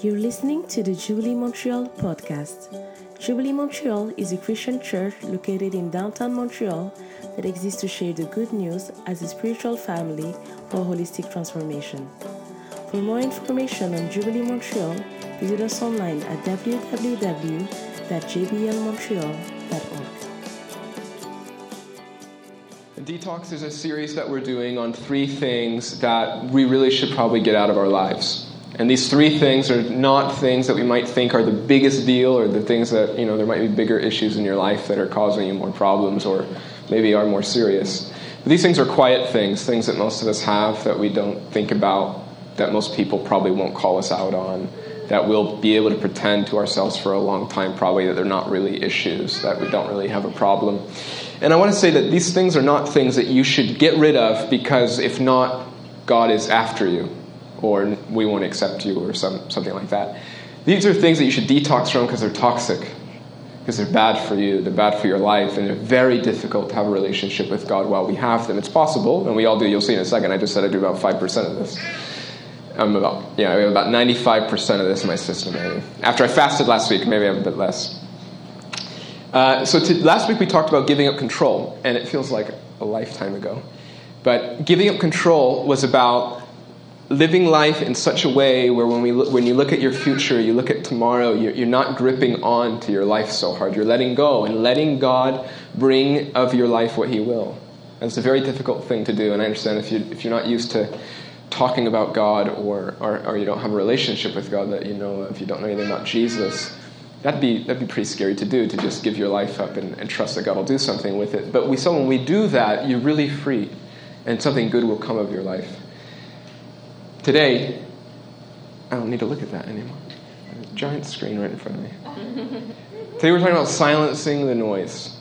You're listening to the Jubilee Montreal podcast. Jubilee Montreal is a Christian church located in downtown Montreal that exists to share the good news as a spiritual family for holistic transformation. For more information on Jubilee Montreal, visit us online at www.jblmontreal.org. DETOX is a series that we're doing on three things that we really should probably get out of our lives. And these three things are not things that we might think are the biggest deal, or the things that, you know, there might be bigger issues in your life that are causing you more problems or maybe are more serious. But these things are quiet things that most of us have that we don't think about, that most people probably won't call us out on, that we'll be able to pretend to ourselves for a long time probably that they're not really issues, that we don't really have a problem. And I want to say that these things are not things that you should get rid of, because if not, God is after you, or we won't accept you, or something like that. These are things that you should detox from because they're toxic, because they're bad for you, they're bad for your life, and they're very difficult to have a relationship with God while we have them. It's possible, and we all do. You'll see in a second. I just said I do about 5% of this. I have about 95% of this in my system, maybe. After I fasted last week, maybe I have a bit less. Last week we talked about giving up control, and it feels like a lifetime ago. But giving up control was about living life in such a way where when you look at your future, you look at tomorrow, you're not gripping on to your life so hard. You're letting go and letting God bring of your life what He will. And it's a very difficult thing to do. And I understand if you're not used to talking about God, or you don't have a relationship with God that you know of, you don't know anything about Jesus, that'd be pretty scary to do, to just give your life up and trust that God will do something with it. But when we do that, you're really free, and something good will come of your life. Today, I don't need to look at that anymore. There's a giant screen right in front of me. Today we're talking about silencing the noise.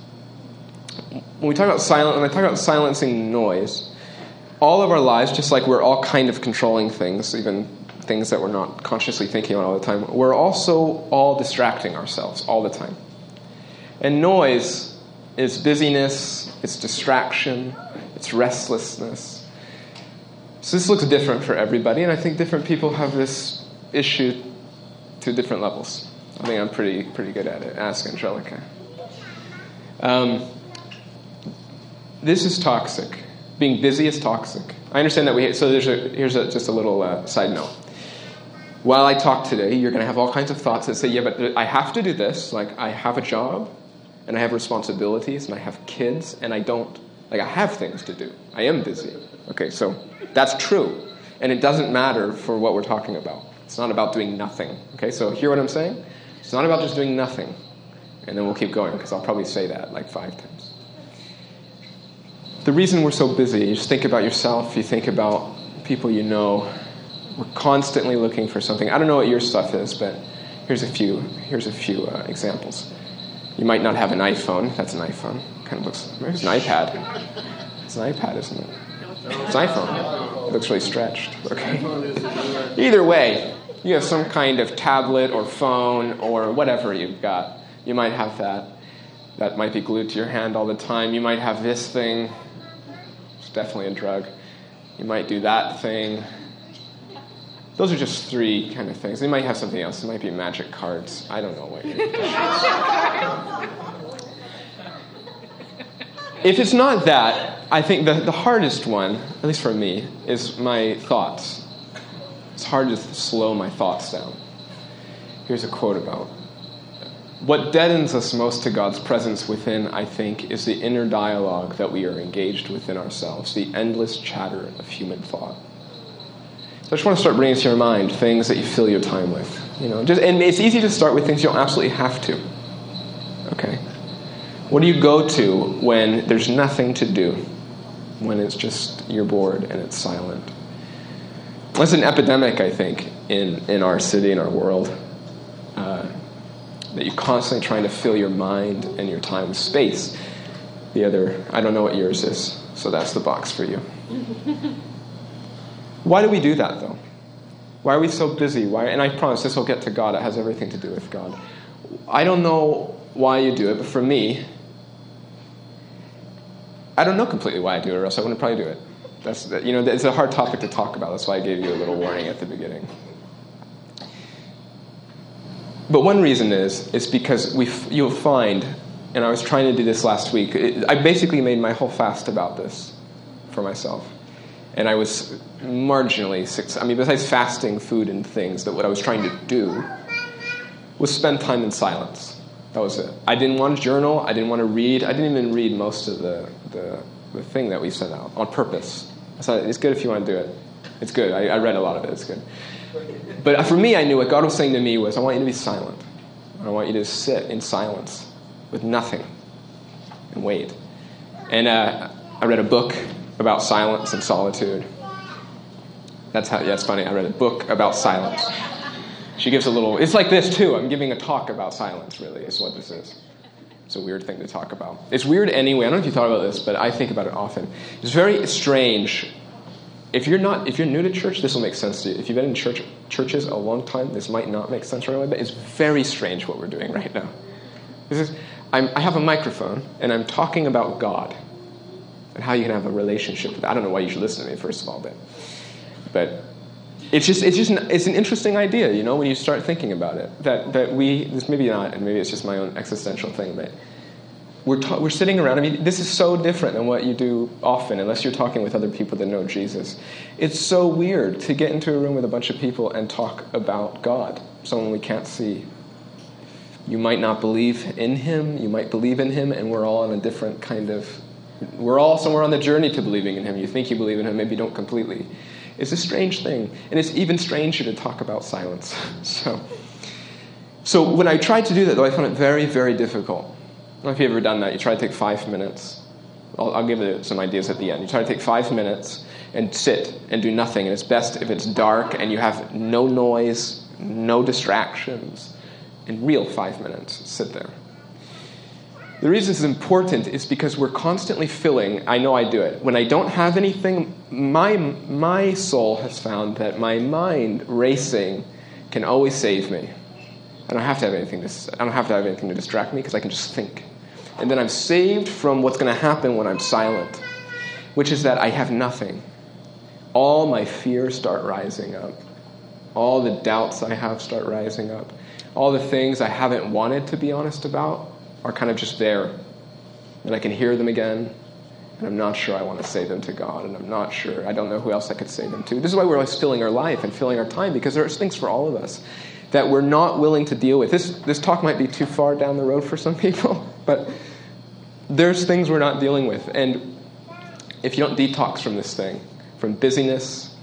When I talk about silencing noise, all of our lives, just like we're all kind of controlling things, even things that we're not consciously thinking about all the time, we're also all distracting ourselves all the time. And noise is busyness, it's distraction, it's restlessness. So this looks different for everybody, and I think different people have this issue to different levels. I think I'm pretty good at it. Ask Angelica. This is toxic. Being busy is toxic. I understand that here's just a little side note. While I talk today, you're going to have all kinds of thoughts that say, yeah, but I have to do this. Like, I have a job, and I have responsibilities, and I have kids, and I don't. Like, I have things to do. I am busy. Okay, so that's true. And it doesn't matter for what we're talking about. It's not about doing nothing. Okay, so hear what I'm saying? It's not about just doing nothing. And then we'll keep going, because I'll probably say that like 5 times. The reason we're so busy, you just think about yourself, you think about people you know. We're constantly looking for something. I don't know what your stuff is, but here's a few examples. You might not have an iPhone. That's an iPhone. Kind of looks like an iPad. It's an iPad, isn't it? It's an iPhone. It looks really stretched. Okay. Either way, you have some kind of tablet or phone or whatever you've got. You might have that. That might be glued to your hand all the time. You might have this thing. It's definitely a drug. You might do that thing. Those are just 3 kind of things. They might have something else. It might be magic cards. I don't know what you're If it's not that, I think the hardest one, at least for me, is my thoughts. It's hard to slow my thoughts down. Here's a quote about what deadens us most to God's presence within, I think, is the inner dialogue that we are engaged within ourselves, the endless chatter of human thought. So I just want to start bringing to your mind things that you fill your time with. And it's easy to start with things you don't absolutely have to. Okay. What do you go to when there's nothing to do? When it's just, you're bored and it's silent? That's an epidemic, I think, in our city, in our world. That you're constantly trying to fill your mind and your time with space. I don't know what yours is, so that's the box for you. Why do we do that, though? Why are we so busy? And I promise this will get to God. It has everything to do with God. I don't know why you do it, but for me, I don't know completely why I do it, or else I wouldn't probably do it. It's a hard topic to talk about. That's why I gave you a little warning at the beginning. But one reason is because you'll find, and I was trying to do this last week, I basically made my whole fast about this for myself. And I was marginally besides fasting food and things, that what I was trying to do was spend time in silence. That was it. I didn't want to journal. I didn't want to read. I didn't even read most of the thing that we sent out on purpose. I said, it's good if you want to do it. It's good. I read a lot of it. It's good. But for me, I knew what God was saying to me was, I want you to be silent. I want you to sit in silence with nothing and wait. And I read a book about silence and solitude. It's funny. I read a book about silence. She gives a little, it's like this too. I'm giving a talk about silence, really, is what this is. It's a weird thing to talk about. It's weird anyway. I don't know if you thought about this, but I think about it often. It's very strange. If you're new to church, this will make sense to you. If you've been in churches a long time, this might not make sense right away, but it's very strange what we're doing right now. I have a microphone, and I'm talking about God and how you can have a relationship with. I don't know why you should listen to me, first of all, but it's an interesting idea, you know, when you start thinking about it. This maybe not, and maybe it's just my own existential thing, but we're sitting around. I mean, this is so different than what you do often, unless you're talking with other people that know Jesus. It's so weird to get into a room with a bunch of people and talk about God, someone we can't see. You might not believe in him, you might believe in him, and we're all on a different kind of, we're all somewhere on the journey to believing in him. You think you believe in him, maybe you don't completely. It's a strange thing, and it's even stranger to talk about silence. So when I tried to do that, though, I found it very, very difficult. I don't know if you've ever done that. You try to take 5 minutes. I'll give you some ideas at the end. You try to take 5 minutes and sit and do nothing. And it's best if it's dark and you have no noise, no distractions, and real 5 minutes. Sit there. The reason this is important is because we're constantly filling. I know I do it. When I don't have anything, my soul has found that my mind racing can always save me. I don't have to have anything to distract me because I can just think. And then I'm saved from what's going to happen when I'm silent, which is that I have nothing. All my fears start rising up. All the doubts I have start rising up. All the things I haven't wanted to be honest about are kind of just there. And I can hear them again, and I'm not sure I want to say them to God, and I'm not sure. I don't know who else I could say them to. This is why we're always filling our life and filling our time, because there's things for all of us that we're not willing to deal with. This talk might be too far down the road for some people, but there's things we're not dealing with. And if you don't detox from this thing, from busyness,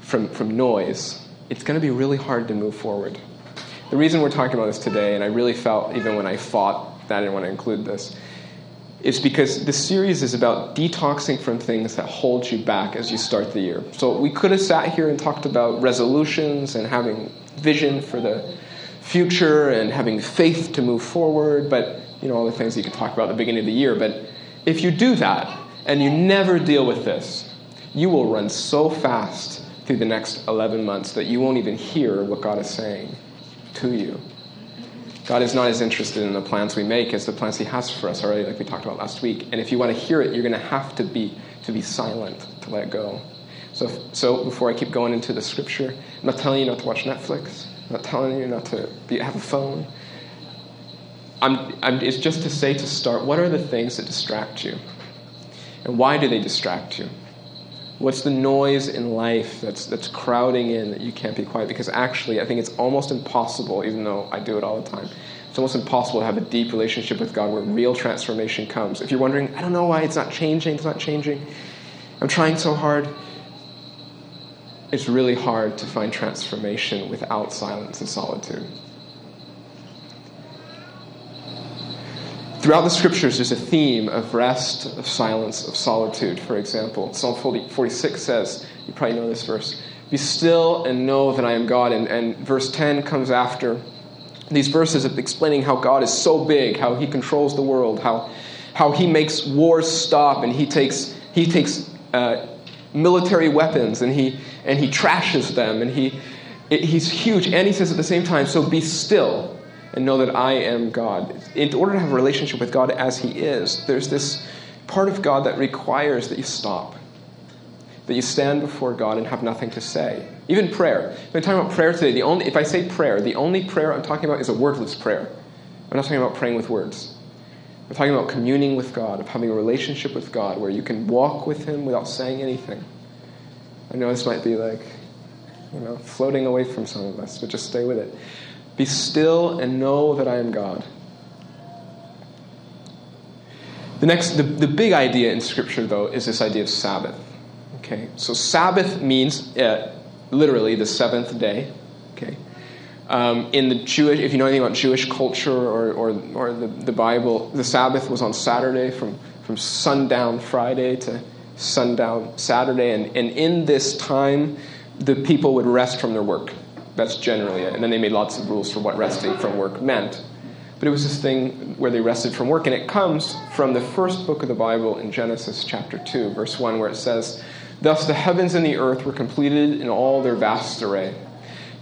from noise, it's going to be really hard to move forward. The reason we're talking about this today, and I really felt even when I fought that I didn't want to include this, is because this series is about detoxing from things that hold you back as you start the year. So we could have sat here and talked about resolutions and having vision for the future and having faith to move forward, but all the things you can talk about at the beginning of the year. But if you do that and you never deal with this, you will run so fast through the next 11 months that you won't even hear what God is saying to you. God is not as interested in the plans we make as the plans he has for us already, like we talked about last week. And if you want to hear it, you're going to have to be silent, to let go. So before I keep going into the scripture, I'm not telling you not to watch Netflix. I'm not telling you not to have a phone. It's just to say to start, what are the things that distract you? And why do they distract you? What's the noise in life that's crowding in that you can't be quiet? Because actually, I think it's almost impossible, even though I do it all the time, it's almost impossible to have a deep relationship with God where real transformation comes. If you're wondering, I don't know why it's not changing, I'm trying so hard. It's really hard to find transformation without silence and solitude. Throughout the scriptures, there's a theme of rest, of silence, of solitude, for example. Psalm 46 says, you probably know this verse, be still and know that I am God. And verse 10 comes after these verses of explaining how God is so big, how he controls the world, how he makes wars stop, and he takes military weapons, and he trashes them, and he's huge. And he says at the same time, so be still and know that I am God. In order to have a relationship with God as he is, there's this part of God that requires that you stop. that you stand before God and have nothing to say. Even prayer. When I'm talking about prayer today, if I say prayer, the only prayer I'm talking about is a wordless prayer. I'm not talking about praying with words. I'm talking about communing with God, of having a relationship with God where you can walk with Him without saying anything. I know this might be like, floating away from some of us, but just stay with it. Be still and know that I am God. The big idea in Scripture, though, is this idea of Sabbath. Okay, so Sabbath means literally the seventh day. Okay, in the Jewish, if you know anything about Jewish culture or the Bible, the Sabbath was on Saturday from sundown Friday to sundown Saturday, and in this time, the people would rest from their work. That's generally it. And then they made lots of rules for what resting from work meant. But it was this thing where they rested from work, and it comes from the first book of the Bible in Genesis chapter 2, verse 1, where it says, "Thus the heavens and the earth were completed in all their vast array.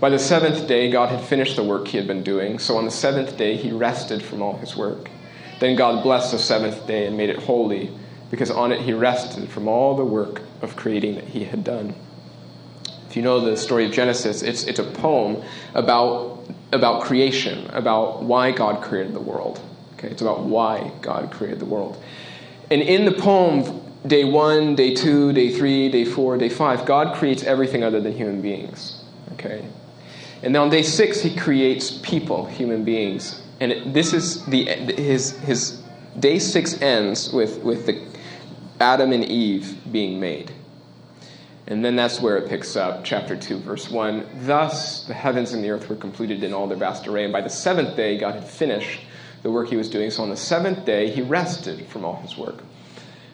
By the seventh day God had finished the work he had been doing, so on the seventh day he rested from all his work. Then God blessed the seventh day and made it holy, because on it he rested from all the work of creating that he had done." If you know the story of Genesis, it's a poem about creation, about why God created the world. Okay, it's about why God created the world. And in the poem, day 1, day 2, day 3, day 4, day 5, God creates everything other than human beings. Okay, and then on day 6, he creates people, human beings. And this is his day 6 ends with the Adam and Eve being made. And then that's where it picks up, chapter 2, verse 1. "Thus the heavens and the earth were completed in all their vast array, and by the seventh day God had finished the work he was doing. So on the seventh day he rested from all his work."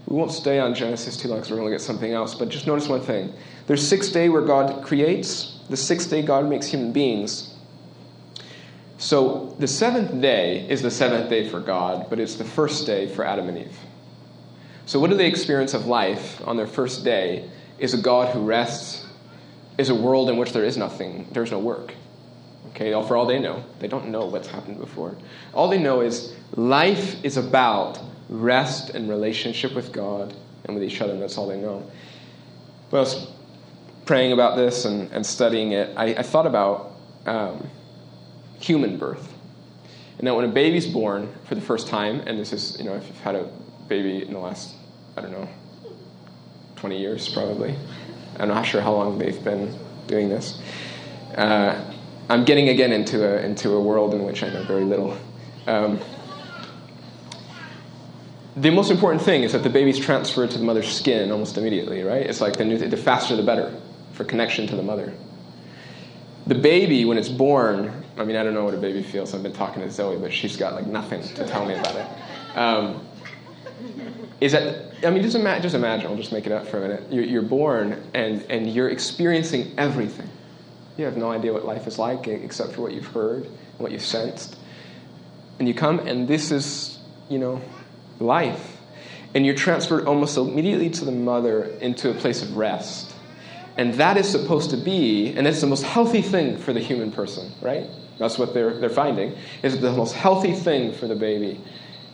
We won't stay on Genesis too long because we're going to get something else, but just notice one thing. There's 6 days where God creates, the 6th day God makes human beings. So the 7th day is the 7th day for God, but it's the first day for Adam and Eve. So what do they experience of life on their first day? Is a God who rests, is a world in which there is nothing, there's no work. Okay, for all they know, they don't know what's happened before. All they know is life is about rest and relationship with God and with each other, and that's all they know. When I was praying about this and studying it, I thought about human birth. And that when a baby's born for the first time, and this is, if you've had a baby in the last, 20 years probably. I'm not sure how long they've been doing this. I'm getting again into a world in which I know very little. The most important thing is that the baby's transferred to the mother's skin almost immediately, right? It's like the faster the better for connection to the mother. The baby, when it's born, I don't know what a baby feels. I've been talking to Zoe, but she's got nothing to tell me about it. Is that... just imagine, I'll just make it up for a minute. You're born, and you're experiencing everything. You have no idea what life is like, except for what you've heard, and what you've sensed. And you come, and this is, life. And you're transferred almost immediately to the mother into a place of rest. And that is supposed to be, and it's the most healthy thing for the human person, right? That's what they're finding, is the most healthy thing for the baby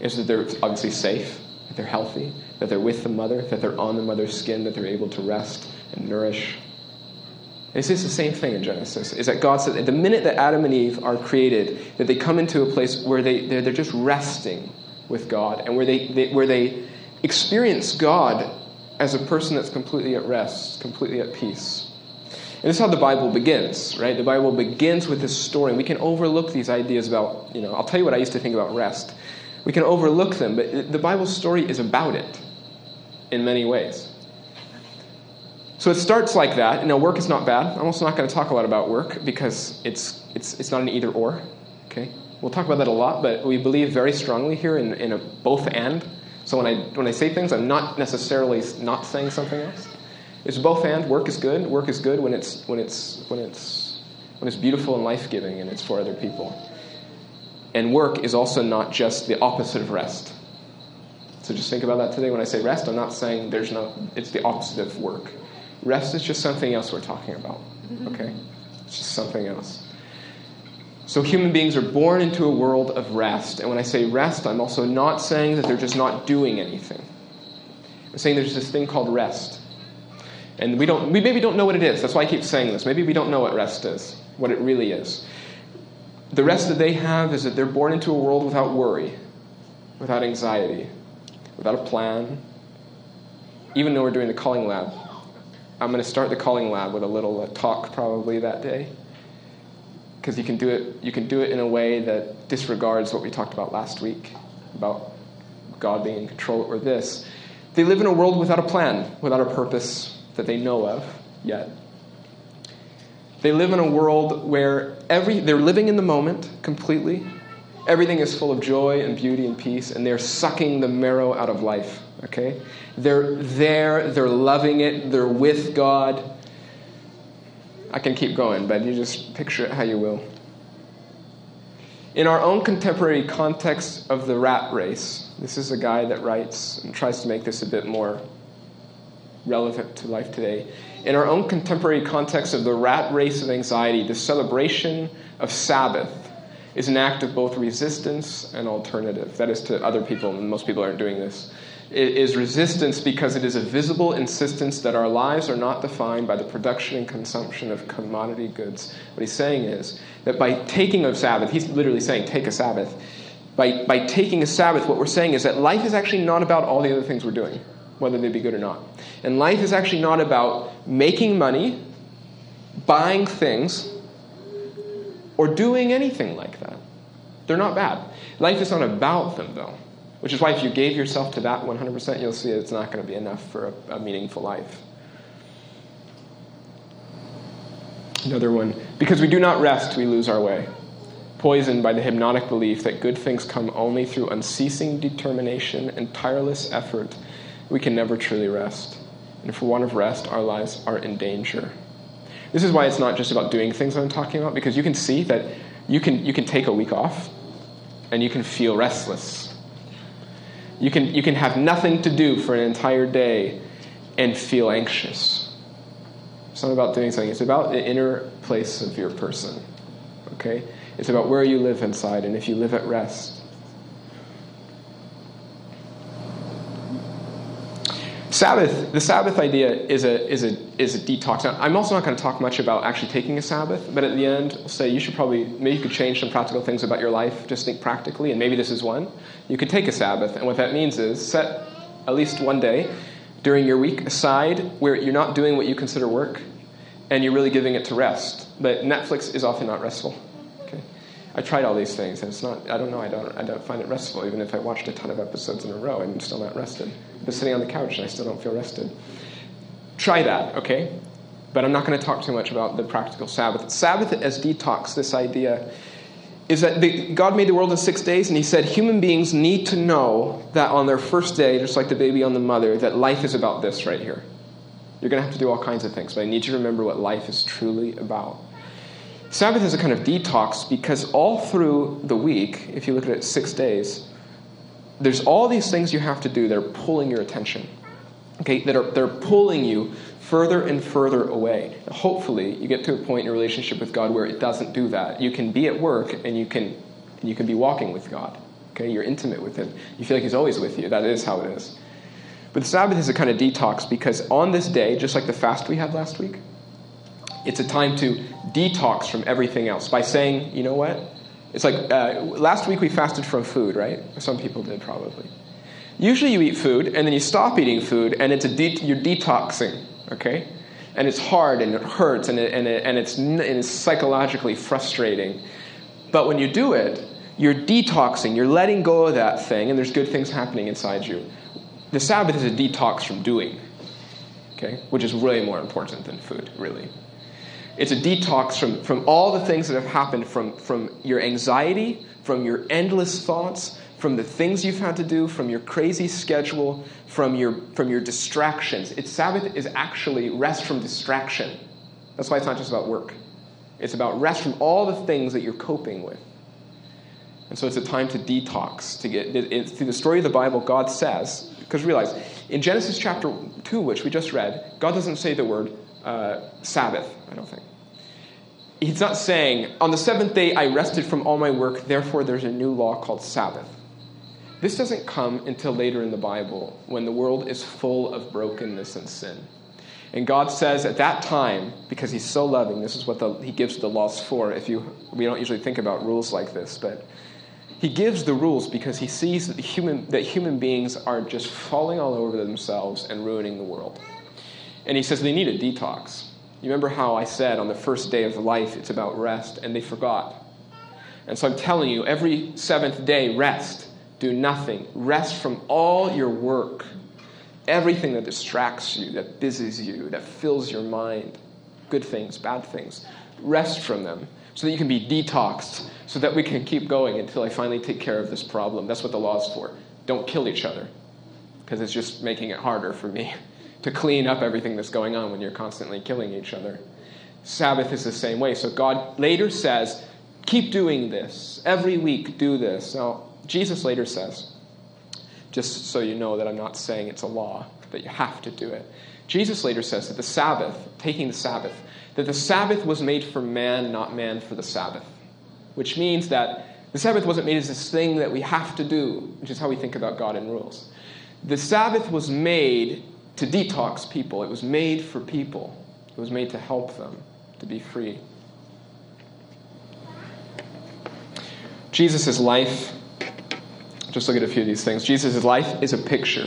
is that they're obviously safe, that they're healthy, that they're with the mother, that they're on the mother's skin, that they're able to rest and nourish. This is the same thing in Genesis, is that God said that the minute that Adam and Eve are created, that they come into a place where they're just resting with God, and where they experience God as a person that's completely at rest, completely at peace. And this is how the Bible begins, right? The Bible begins with this story, and we can overlook these ideas about, I'll tell you what I used to think about rest. We can overlook them, but the Bible story is about it in many ways. So it starts like that. Work is not bad. I'm also not going to talk a lot about work because it's not an either or. Okay, we'll talk about that a lot, but we believe very strongly here in a both and. So when I say things, I'm not necessarily not saying something else. It's both and. Work is good. Work is good when it's beautiful and life-giving and it's for other people. And work is also not just the opposite of rest. So just think about that today. When I say rest, I'm not saying it's the opposite of work. Rest is just something else we're talking about. Okay? It's just something else. So human beings are born into a world of rest. And when I say rest, I'm also not saying that they're just not doing anything. I'm saying there's this thing called rest. And we maybe don't know what it is. That's why I keep saying this. Maybe we don't know what rest is, what it really is. The rest that they have is that they're born into a world without worry, without anxiety, without a plan. Even though we're doing the calling lab. I'm going to start the calling lab with a little talk probably that day. Because you can do it in a way that disregards what we talked about last week, about God being in control or this. They live in a world without a plan, without a purpose that they know of yet. They live in a world where they're living in the moment completely. Everything is full of joy and beauty and peace, and they're sucking the marrow out of life, okay? They're there, they're loving it, they're with God. I can keep going, but you just picture it how you will. In our own contemporary context of the rat race, this is a guy that writes and tries to make this a bit more relevant to life today. In our own contemporary context of the rat race of anxiety, the celebration of Sabbath is an act of both resistance and alternative. That is to other people, and most people aren't doing this. It is resistance because it is a visible insistence that our lives are not defined by the production and consumption of commodity goods. What he's saying is that by taking a Sabbath, he's literally saying, take a Sabbath. By taking a Sabbath, what we're saying is that life is actually not about all the other things we're doing, whether they be good or not. And life is actually not about making money, buying things, or doing anything like that. They're not bad. Life is not about them, though. Which is why if you gave yourself to that 100%, you'll see it's not going to be enough for a meaningful life. Another one. Because we do not rest, we lose our way. Poisoned by the hypnotic belief that good things come only through unceasing determination and tireless effort, we can never truly rest. And for want of rest, our lives are in danger. This is why it's not just about doing things I'm talking about, because you can see that you can take a week off and you can feel restless. You can have nothing to do for an entire day and feel anxious. It's not about doing something. It's about the inner place of your person. Okay? It's about where you live inside and if you live at rest. Sabbath, the Sabbath idea is a detox. Now, I'm also not going to talk much about actually taking a Sabbath, but at the end, I'll say maybe you could change some practical things about your life. Just think practically, and maybe this is one. You could take a Sabbath, and what that means is set at least one day during your week aside where you're not doing what you consider work, and you're really giving it to rest. But Netflix is often not restful. Okay, I tried all these things, and it's not. I don't know. I don't find it restful, even if I watched a ton of episodes in a row, and I'm still not rested. I've been sitting on the couch and I still don't feel rested. Try that, okay? But I'm not going to talk too much about the practical Sabbath. Sabbath as detox, this idea, is that God made the world in 6 days, and he said human beings need to know that on their first day, just like the baby on the mother, that life is about this right here. You're going to have to do all kinds of things, but I need you to remember what life is truly about. Sabbath is a kind of detox because all through the week, if you look at it 6 days, there's all these things you have to do that are pulling your attention, okay? They're pulling you further and further away. Hopefully, you get to a point in your relationship with God where it doesn't do that. You can be at work and you can be walking with God, okay? You're intimate with him. You feel like he's always with you. That is how it is. But the Sabbath is a kind of detox because on this day, just like the fast we had last week, it's a time to detox from everything else by saying, you know what? It's like last week we fasted from food, right? Some people did probably. Usually you eat food and then you stop eating food and you're detoxing, okay? And it's hard and it hurts and it's psychologically frustrating. But when you do it, you're detoxing. You're letting go of that thing and there's good things happening inside you. The Sabbath is a detox from doing, okay? Which is way more important than food, really. It's a detox from all the things that have happened, from your anxiety, from your endless thoughts, from the things you've had to do, from your crazy schedule, from your distractions. Sabbath is actually rest from distraction. That's why it's not just about work. It's about rest from all the things that you're coping with. And so it's a time to detox. Through the story of the Bible, God says, because realize, in Genesis chapter 2, which we just read, God doesn't say the word Sabbath, I don't think. He's not saying, on the seventh day I rested from all my work, therefore there's a new law called Sabbath. This doesn't come until later in the Bible when the world is full of brokenness and sin. And God says at that time, because he's so loving, this is what he gives the laws for. We don't usually think about rules like this, but he gives the rules because he sees that human beings are just falling all over themselves and ruining the world. And he says they need a detox. You remember how I said on the first day of life, it's about rest, and they forgot. And so I'm telling you, every seventh day, rest. Do nothing. Rest from all your work. Everything that distracts you, that busies you, that fills your mind. Good things, bad things. Rest from them so that you can be detoxed, so that we can keep going until I finally take care of this problem. That's what the law is for. Don't kill each other, because it's just making it harder for me to clean up everything that's going on when you're constantly killing each other. Sabbath is the same way. So God later says, keep doing this. Every week, do this. Now, Jesus later says, just so you know that I'm not saying it's a law, that you have to do it. Jesus later says that the Sabbath, taking the Sabbath, that the Sabbath was made for man, not man for the Sabbath. Which means that the Sabbath wasn't made as this thing that we have to do, which is how we think about God and rules. The Sabbath was made to detox people. It was made for people. It was made to help them, to be free. Jesus' life, just look at a few of these things. Jesus' life is a picture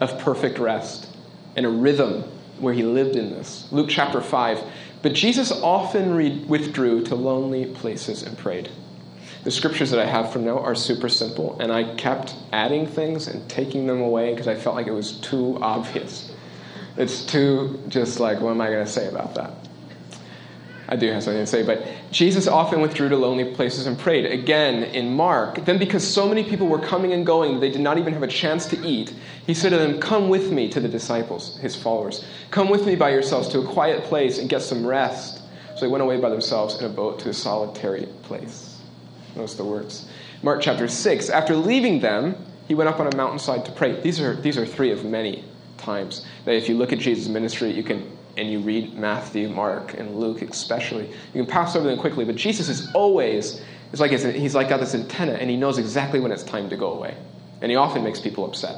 of perfect rest and a rhythm where he lived in this. Luke chapter 5. But Jesus often withdrew to lonely places and prayed. The scriptures that I have from now are super simple, and I kept adding things and taking them away because I felt like it was too obvious. It's too just like, what am I going to say about that? I do have something to say, but Jesus often withdrew to lonely places and prayed. Again, in Mark, then because so many people were coming and going, they did not even have a chance to eat, he said to them, come with me, to the disciples, his followers. Come with me by yourselves to a quiet place and get some rest. So they went away by themselves in a boat to a solitary place. Notice the words. Mark chapter 6, after leaving them, he went up on a mountainside to pray. These are three of many times that if you look at Jesus' ministry, you can... and you read Matthew, Mark, and Luke especially, you can pass over them quickly, but Jesus is always, he's got this antenna, and he knows exactly when it's time to go away. And he often makes people upset.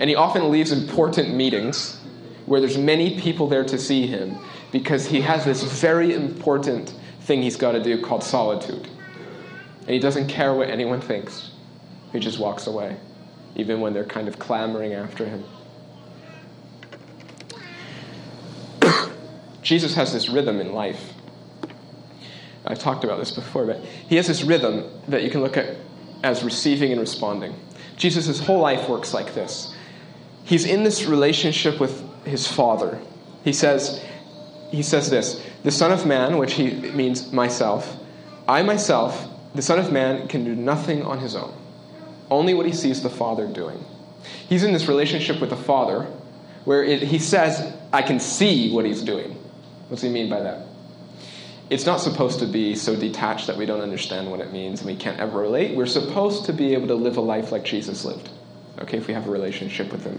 And he often leaves important meetings where there's many people there to see him, because he has this very important thing he's got to do called solitude. And he doesn't care what anyone thinks. He just walks away, even when they're kind of clamoring after him. Jesus has this rhythm in life. I've talked about this before, but he has this rhythm that you can look at as receiving and responding. Jesus' whole life works like this. He's in this relationship with his Father. He says this, the Son of Man, which he means myself, I myself, the Son of Man, can do nothing on his own. Only what he sees the Father doing. He's in this relationship with the Father where he says, I can see what he's doing. What's he mean by that? It's not supposed to be so detached that we don't understand what it means and we can't ever relate. We're supposed to be able to live a life like Jesus lived, okay, if we have a relationship with him.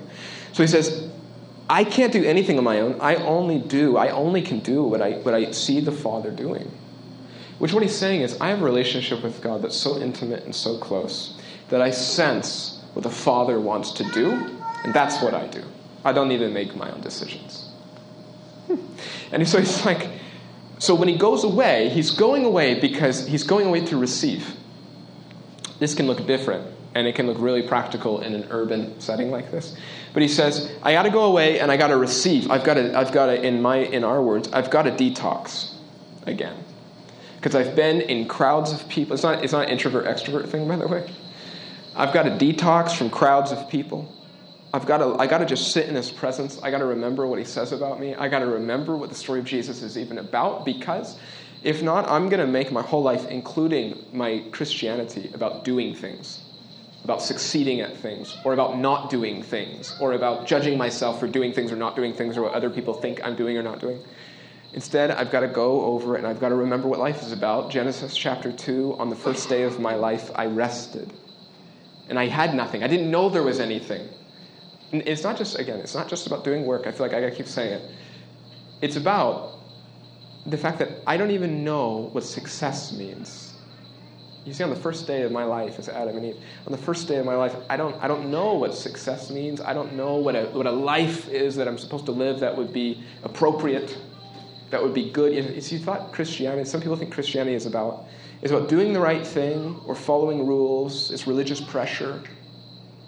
So he says, I can't do anything on my own. I only can do what I see the Father doing. Which what he's saying is, I have a relationship with God that's so intimate and so close that I sense what the Father wants to do, and that's what I do. I don't need to make my own decisions. And so he's like, so when he goes away, he's going away because he's going away to receive. This can look different, and it can look really practical in an urban setting like this. But he says, I got to go away, and I got to receive. I've got to. In our words, I've got to detox again, because I've been in crowds of people. It's not an introvert extrovert thing, by the way. I've got to detox from crowds of people. I got to just sit in his presence. I got to remember what he says about me. I got to remember what the story of Jesus is even about, because if not, I'm going to make my whole life, including my Christianity, about doing things, about succeeding at things, or about not doing things, or about judging myself for doing things or not doing things, or what other people think I'm doing or not doing. Instead, I've got to go over it, and I've got to remember what life is about. Genesis chapter 2, on the first day of my life, I rested, and I had nothing. I didn't know there was anything. It's not just about doing work. I feel like I got to keep saying it. It's about the fact that I don't even know what success means. You see, on the first day of my life as Adam and Eve, on the first day of my life, I don't know what success means. I don't know what a life is that I'm supposed to live that would be appropriate, that would be good. If you thought Christianity, some people think Christianity is about doing the right thing or following rules. It's religious pressure.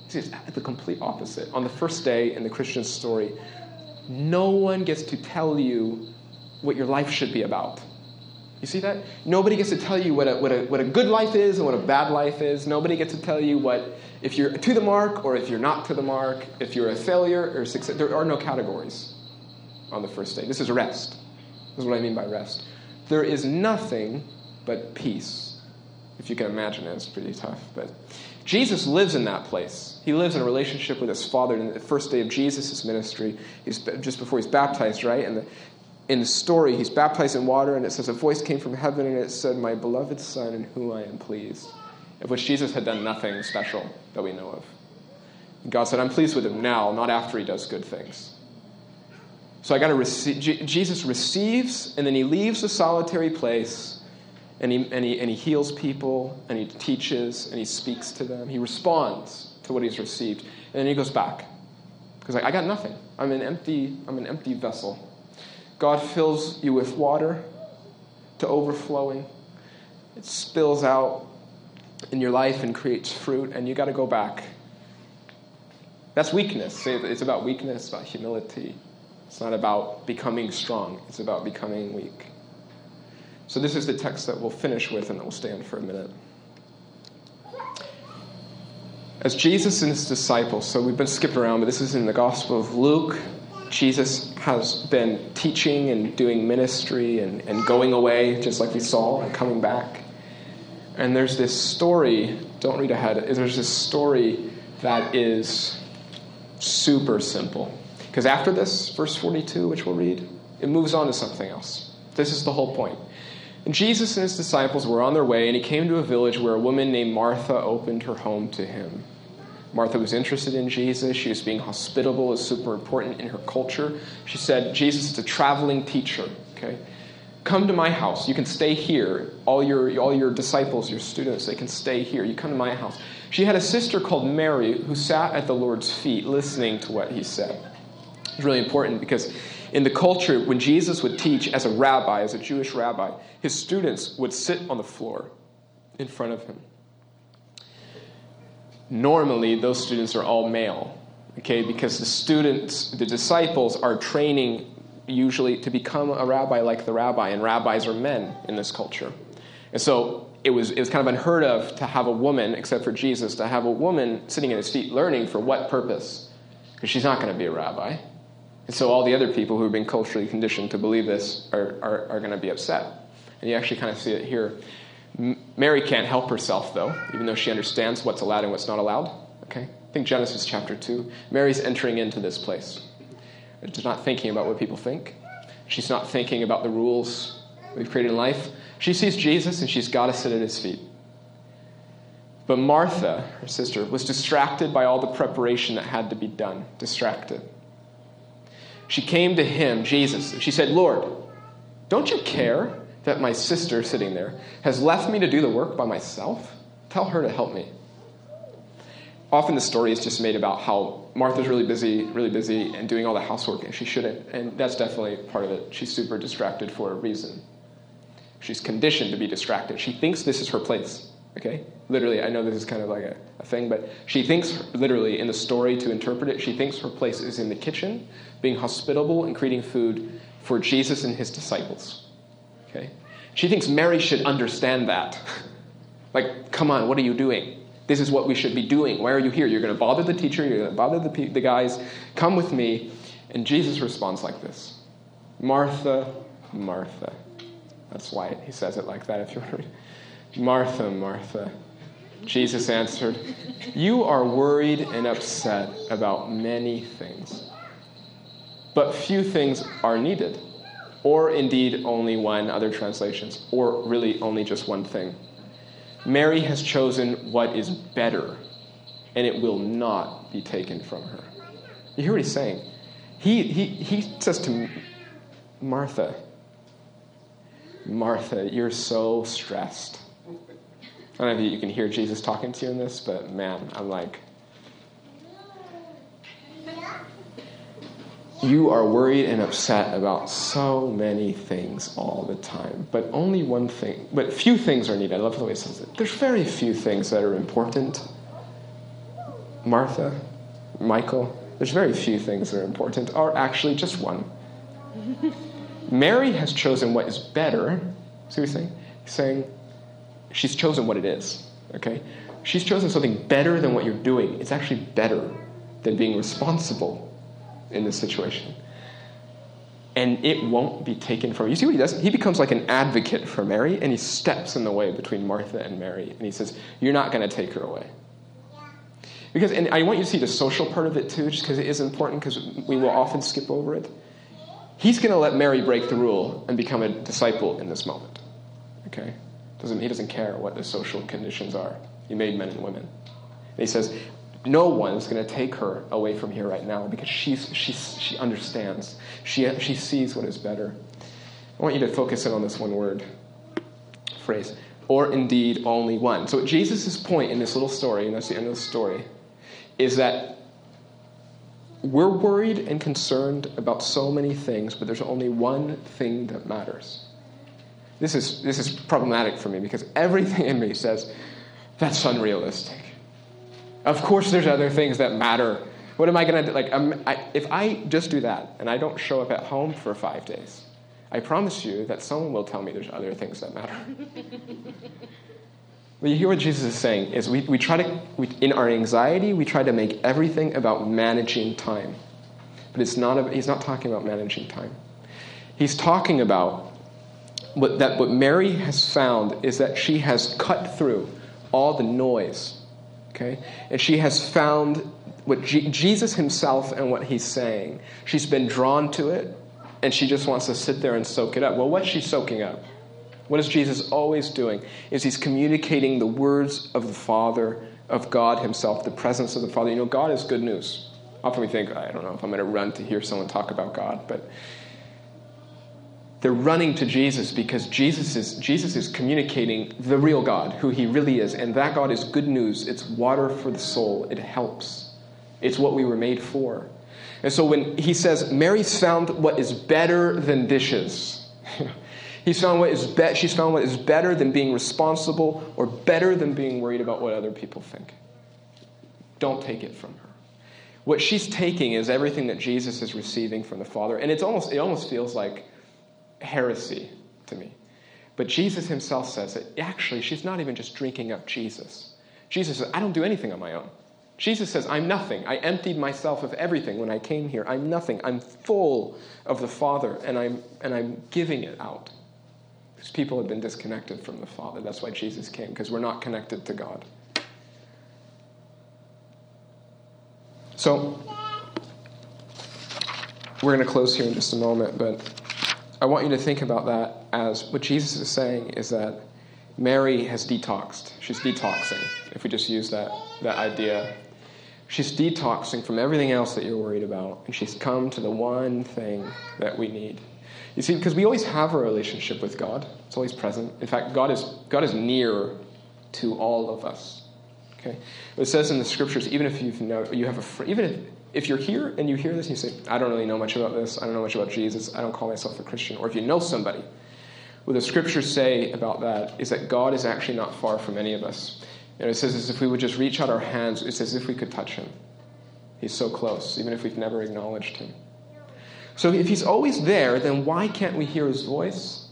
See, it's the complete opposite. On the first day in the Christian story, no one gets to tell you what your life should be about. You see that? Nobody gets to tell you what a good life is and what a bad life is. Nobody gets to tell you what, if you're to the mark or if you're not to the mark, if you're a failure or success. There are no categories on the first day. This is rest. This is what I mean by rest. There is nothing but peace. If you can imagine it, it's pretty tough. But Jesus lives in that place. He lives in a relationship with his Father. And the first day of Jesus' ministry, he's just before he's baptized, right? And in the story, he's baptized in water, and it says, a voice came from heaven, and it said, my beloved Son, in whom I am pleased, of which Jesus had done nothing special that we know of. And God said, I'm pleased with him now, not after he does good things. So I got to receive. Jesus receives, and then he leaves the solitary place, and he heals people, and he teaches, and he speaks to them. He responds to what he's received, and then he goes back. Because I got nothing. I'm an empty vessel. God fills you with water to overflowing. It spills out in your life and creates fruit, and you got to go back. That's weakness. It's about weakness, it's about humility. It's not about becoming strong. It's about becoming weak. So this is the text that we'll finish with, and that we'll stand for a minute. As Jesus and his disciples, so we've been skipped around, but this is in the Gospel of Luke. Jesus has been teaching and doing ministry and going away, just like we saw, and coming back. And there's this story, don't read ahead, there's this story that is super simple. Because after this, verse 42, which we'll read, it moves on to something else. This is the whole point. And Jesus and his disciples were on their way, and he came to a village where a woman named Martha opened her home to him. Martha was interested in Jesus. She was being hospitable. It's super important in her culture. She said, Jesus is a traveling teacher. Okay, come to my house. You can stay here. All your disciples, your students, they can stay here. You come to my house. She had a sister called Mary who sat at the Lord's feet listening to what he said. It's really important because in the culture, when Jesus would teach as a rabbi, as a Jewish rabbi, his students would sit on the floor in front of him. Normally, those students are all male, okay, because the disciples are training usually to become a rabbi like the rabbi, and rabbis are men in this culture. And so it was kind of unheard of to have a woman, except for Jesus, to have a woman sitting at his feet learning for what purpose? Because she's not going to be a rabbi. And so all the other people who have been culturally conditioned to believe this are going to be upset. And you actually kind of see it here. Mary can't help herself, though, even though she understands what's allowed and what's not allowed. Okay, I think Genesis chapter 2. Mary's entering into this place. She's not thinking about what people think. She's not thinking about the rules we've created in life. She sees Jesus, and she's got to sit at his feet. But Martha, her sister, was distracted by all the preparation that had to be done. Distracted. She came to him, Jesus, and she said, Lord, don't you care that my sister sitting there has left me to do the work by myself? Tell her to help me. Often the story is just made about how Martha's really busy and doing all the housework, and she shouldn't. And that's definitely part of it. She's super distracted for a reason. She's conditioned to be distracted. She thinks this is her place, okay? Literally, I know this is kind of like a thing, but she thinks, literally, in the story to interpret it, she thinks her place is in the kitchen, being hospitable and creating food for Jesus and his disciples. Okay. She thinks Mary should understand that. Like, come on, what are you doing? This is what we should be doing. Why are you here? You're going to bother the teacher. You're going to bother the guys. Come with me. And Jesus responds like this. Martha, Martha. That's why he says it like that, if you want to read it. Martha, Martha. Jesus answered, you are worried and upset about many things, but few things are needed. Or indeed only one, other translations, or really only just one thing. Mary has chosen what is better, and it will not be taken from her. You hear what he's saying? He says to Martha, Martha, you're so stressed. I don't know if you can hear Jesus talking to you in this, but man, I'm like, you are worried and upset about so many things all the time, but only one thing, but few things are needed. I love the way it says it. There's very few things that are important. Martha, Michael, there's very few things that are important, or actually just one. Mary has chosen what is better. See what he's saying? He's saying she's chosen what it is, okay? She's chosen something better than what you're doing. It's actually better than being responsible in this situation. And it won't be taken from her. You see what he does? He becomes like an advocate for Mary, and he steps in the way between Martha and Mary, and he says, you're not going to take her away. Because, and I want you to see the social part of it too, just because it is important, because we will often skip over it. He's going to let Mary break the rule and become a disciple in this moment. Okay? He doesn't care what the social conditions are. He made men and women. And he says, no one's going to take her away from here right now, because she understands. She sees what is better. I want you to focus in on this one word, phrase, or indeed only one. So Jesus' point in this little story, and that's the end of the story, is that we're worried and concerned about so many things, but there's only one thing that matters. This is problematic for me, because everything in me says, that's unrealistic. Of course there's other things that matter. What am I going to do? If I just do that and I don't show up at home for 5 days, I promise you that someone will tell me there's other things that matter. Well, you hear what Jesus is saying is in our anxiety, we try to make everything about managing time. But he's not talking about managing time. He's talking about what Mary has found is that she has cut through all the noise, okay? And she has found what Jesus himself and what he's saying. She's been drawn to it, and she just wants to sit there and soak it up. Well, what's she soaking up? What is Jesus always doing? Is he's communicating the words of the Father, of God himself, the presence of the Father. You know, God is good news. Often we think, I don't know if I'm going to run to hear someone talk about God, but they're running to Jesus because Jesus is communicating the real God, who he really is, and that God is good news. It's water for the soul. It helps. It's what we were made for. And so when he says, Mary's found what is better than dishes, she's found what is better than being responsible, or better than being worried about what other people think. Don't take it from her. What she's taking is everything that Jesus is receiving from the Father, and it almost feels like heresy to me. But Jesus himself says that actually she's not even just drinking up Jesus. Jesus says, I don't do anything on my own. Jesus says, I'm nothing. I emptied myself of everything when I came here. I'm nothing. I'm full of the Father, and I'm giving it out. Because people have been disconnected from the Father. That's why Jesus came, because we're not connected to God. So, we're going to close here in just a moment, but I want you to think about that as what Jesus is saying is that Mary has detoxed. She's detoxing, if we just use that idea. She's detoxing from everything else that you're worried about, and she's come to the one thing that we need. You see, because we always have a relationship with God. It's always present. In fact, God is near to all of us. Okay? It says in the scriptures, even if if you're here and you hear this and you say, I don't really know much about this, I don't know much about Jesus, I don't call myself a Christian, or if you know somebody, what the scriptures say about that is that God is actually not far from any of us. And it says as if we would just reach out our hands, it's as if we could touch him. He's so close, even if we've never acknowledged him. So if he's always there, then why can't we hear his voice?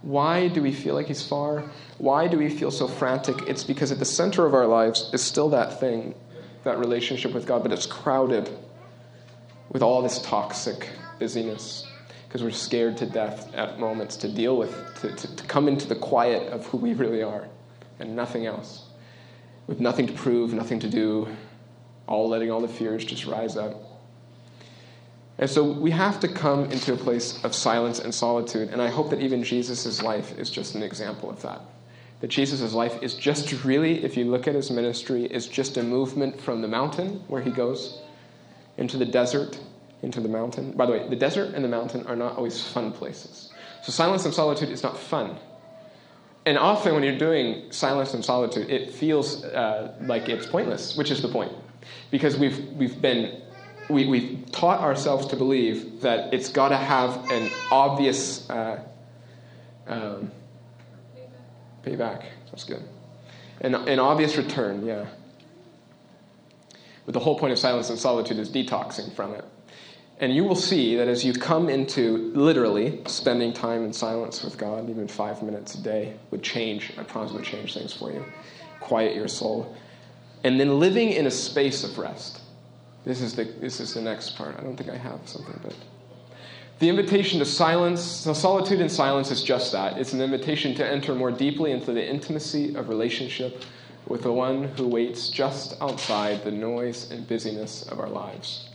Why do we feel like he's far? Why do we feel so frantic? It's because at the center of our lives is still that thing, that relationship with God, but it's crowded with all this toxic busyness, because we're scared to death at moments to deal with, to come into the quiet of who we really are and nothing else, with nothing to prove, nothing to do, letting all the fears just rise up. And so we have to come into a place of silence and solitude, and I hope that even Jesus' life is just an example of that. That Jesus' life is just really, if you look at his ministry, is just a movement from the mountain where he goes into the desert, into the mountain. By the way, the desert and the mountain are not always fun places. So silence and solitude is not fun. And often when you're doing silence and solitude, it feels like it's pointless, which is the point. Because we've taught ourselves to believe that it's got to have an obvious payback. That's good. An obvious return, yeah. But the whole point of silence and solitude is detoxing from it. And you will see that as you come into literally spending time in silence with God, even 5 minutes a day would change, I promise it would change things for you. Quiet your soul. And then living in a space of rest. This is the next part. I don't think I have something, but the invitation to silence, so solitude and silence is just that. It's an invitation to enter more deeply into the intimacy of relationship with the one who waits just outside the noise and busyness of our lives.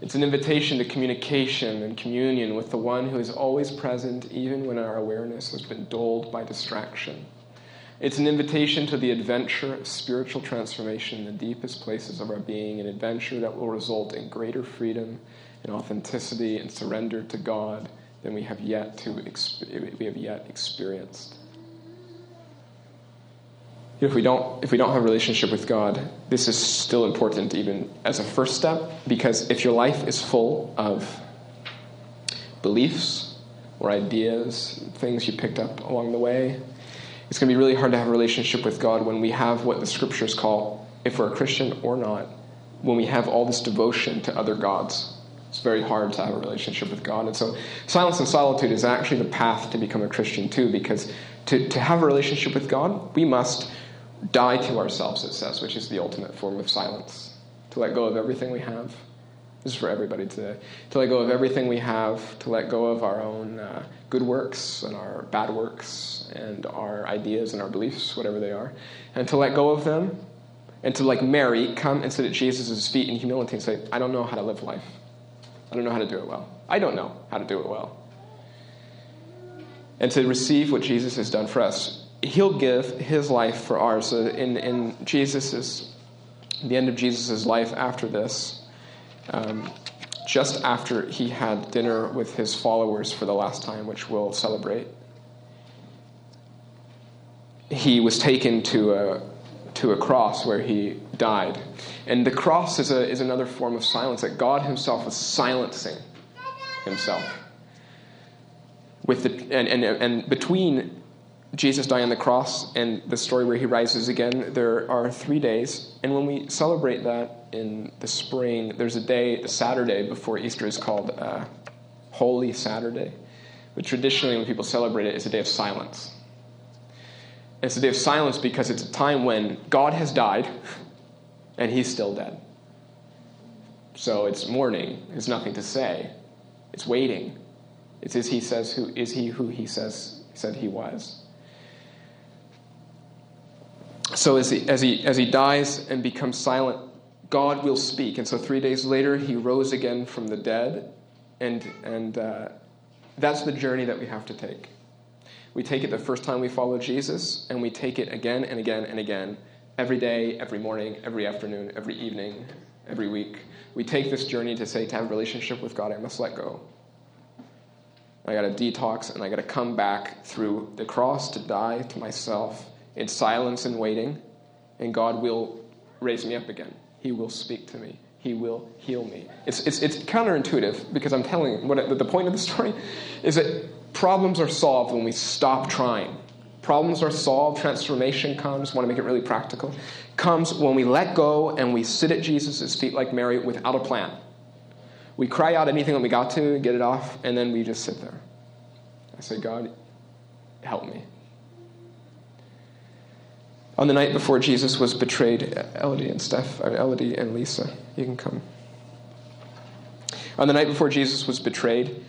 It's an invitation to communication and communion with the one who is always present, even when our awareness has been dulled by distraction. It's an invitation to the adventure of spiritual transformation in the deepest places of our being, an adventure that will result in greater freedom and authenticity and surrender to God than we have yet experienced. You know, if we don't have a relationship with God, this is still important even as a first step, because if your life is full of beliefs or ideas, things you picked up along the way, it's going to be really hard to have a relationship with God when we have what the scriptures call, if we're a Christian or not, when we have all this devotion to other gods. It's very hard to have a relationship with God. And so silence and solitude is actually the path to become a Christian too, because to have a relationship with God, we must die to ourselves, it says, which is the ultimate form of silence. To let go of everything we have. This is for everybody today. To let go of everything we have, to let go of our own good works and our bad works and our ideas and our beliefs, whatever they are, and to let go of them, and to, like Mary, come and sit at Jesus' feet in humility and say, I don't know how to live life. I don't know how to do it well. I don't know how to do it well. And to receive what Jesus has done for us. He'll give his life for ours. So in Jesus's, the end of Jesus' life after this, just after he had dinner with his followers for the last time, which we'll celebrate, he was taken to a cross where he died. And the cross is another form of silence, that God himself was silencing himself. And between Jesus dying on the cross and the story where he rises again, there are 3 days. And when we celebrate that in the spring, there's a day, the Saturday before Easter is called Holy Saturday. But traditionally when people celebrate it, it's a day of silence. And it's a day of silence because it's a time when God has died and he's still dead. So it's mourning. It's nothing to say. It's waiting. It's is he who he said he was. So as he dies and becomes silent, God will speak. And so 3 days later, he rose again from the dead. And that's the journey that we have to take. We take it the first time we follow Jesus, and we take it again and again and again. Every day, every morning, every afternoon, every evening, every week. We take this journey to say, to have a relationship with God, I must let go. I got to detox, and I got to come back through the cross to die to myself in silence and waiting. And God will raise me up again. He will speak to me. He will heal me. It's counterintuitive, because I'm telling you, the point of the story is that problems are solved when we stop trying. Problems are solved. Transformation comes. I want to make it really practical. Comes when we let go and we sit at Jesus' feet like Mary without a plan. We cry out anything that we got to, get it off, and then we just sit there. I say, God, help me. On the night before Jesus was betrayed, Elodie and Lisa, you can come. On the night before Jesus was betrayed,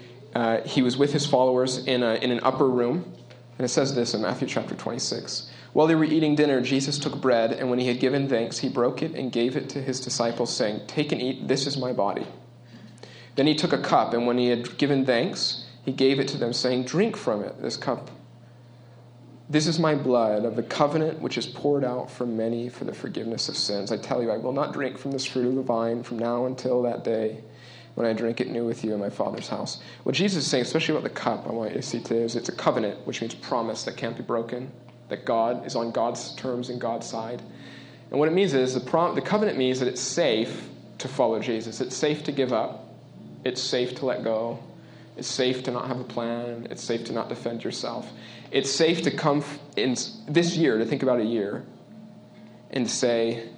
he was with his followers in an upper room. And it says this in Matthew chapter 26. While they were eating dinner, Jesus took bread, and when he had given thanks, he broke it and gave it to his disciples, saying, Take and eat, this is my body. Then he took a cup, and when he had given thanks, he gave it to them, saying, Drink from it, this cup. This is my blood of the covenant, which is poured out for many for the forgiveness of sins. I tell you, I will not drink from this fruit of the vine from now until that day when I drink it new with you in my Father's house. What Jesus is saying, especially about the cup, I want you to see today, is it's a covenant, which means promise that can't be broken, that God is on God's terms and God's side. And what it means is the covenant means that it's safe to follow Jesus. It's safe to give up. It's safe to let go. It's safe to not have a plan. It's safe to not defend yourself. It's safe to come in this year, to think about a year, and say,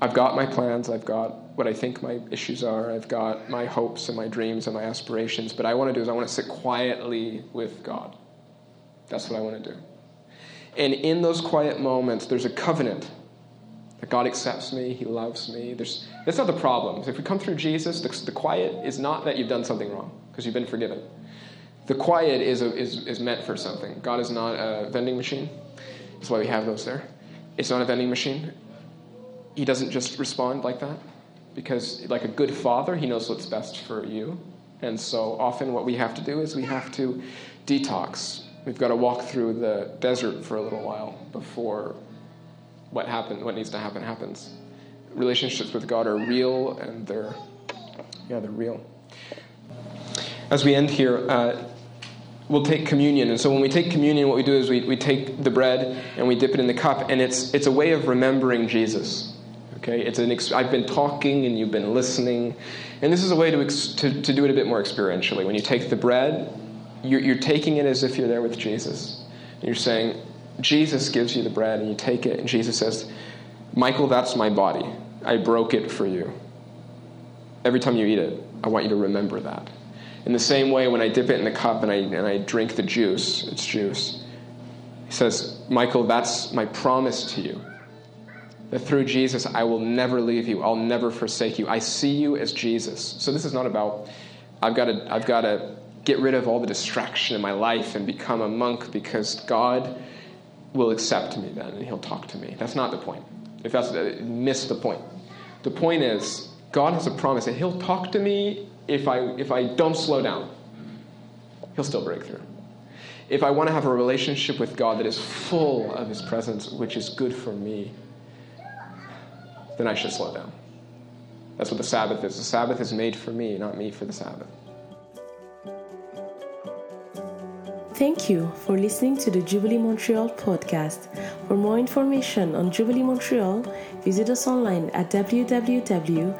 I've got my plans, I've got what I think my issues are, I've got my hopes and my dreams and my aspirations, but I want to do is I want to sit quietly with God. That's what I want to do. And in those quiet moments, there's a covenant that God accepts me, he loves me. That's not the problem. If we come through Jesus, the quiet is not that you've done something wrong, because you've been forgiven. The quiet is meant for something. God is not a vending machine. That's why we have those there. It's not a vending machine. He doesn't just respond like that, because like a good father, he knows what's best for you. And so often what we have to do is we have to detox. We've got to walk through the desert for a little while before what needs to happen happens. Relationships with God are real, and they're real. As we end here, we'll take communion. And so when we take communion, what we do is we take the bread and we dip it in the cup, and it's a way of remembering Jesus. Okay, I've been talking and you've been listening, and this is a way to do it a bit more experientially. When you take the bread, You're taking it as if you're there with Jesus. And you're saying, Jesus gives you the bread, and you take it, and Jesus says, Michael, that's my body. I broke it for you. Every time you eat it, I want you to remember that. In the same way, when I dip it in the cup and I drink the juice, it's juice, he says, Michael, that's my promise to you, that through Jesus, I will never leave you. I'll never forsake you. I see you as Jesus. So this is not about, I've got to get rid of all the distraction in my life and become a monk because God will accept me then and he'll talk to me. That's not the point. If that's miss the point. The point is God has a promise that he'll talk to me if I don't slow down. He'll still break through. If I want to have a relationship with God that is full of his presence, which is good for me, then I should slow down. That's what the Sabbath is. The Sabbath is made for me, not me for the Sabbath. Thank you for listening to the Jubilee Montreal podcast. For more information on Jubilee Montreal, visit us online at www.jblmontreal.org.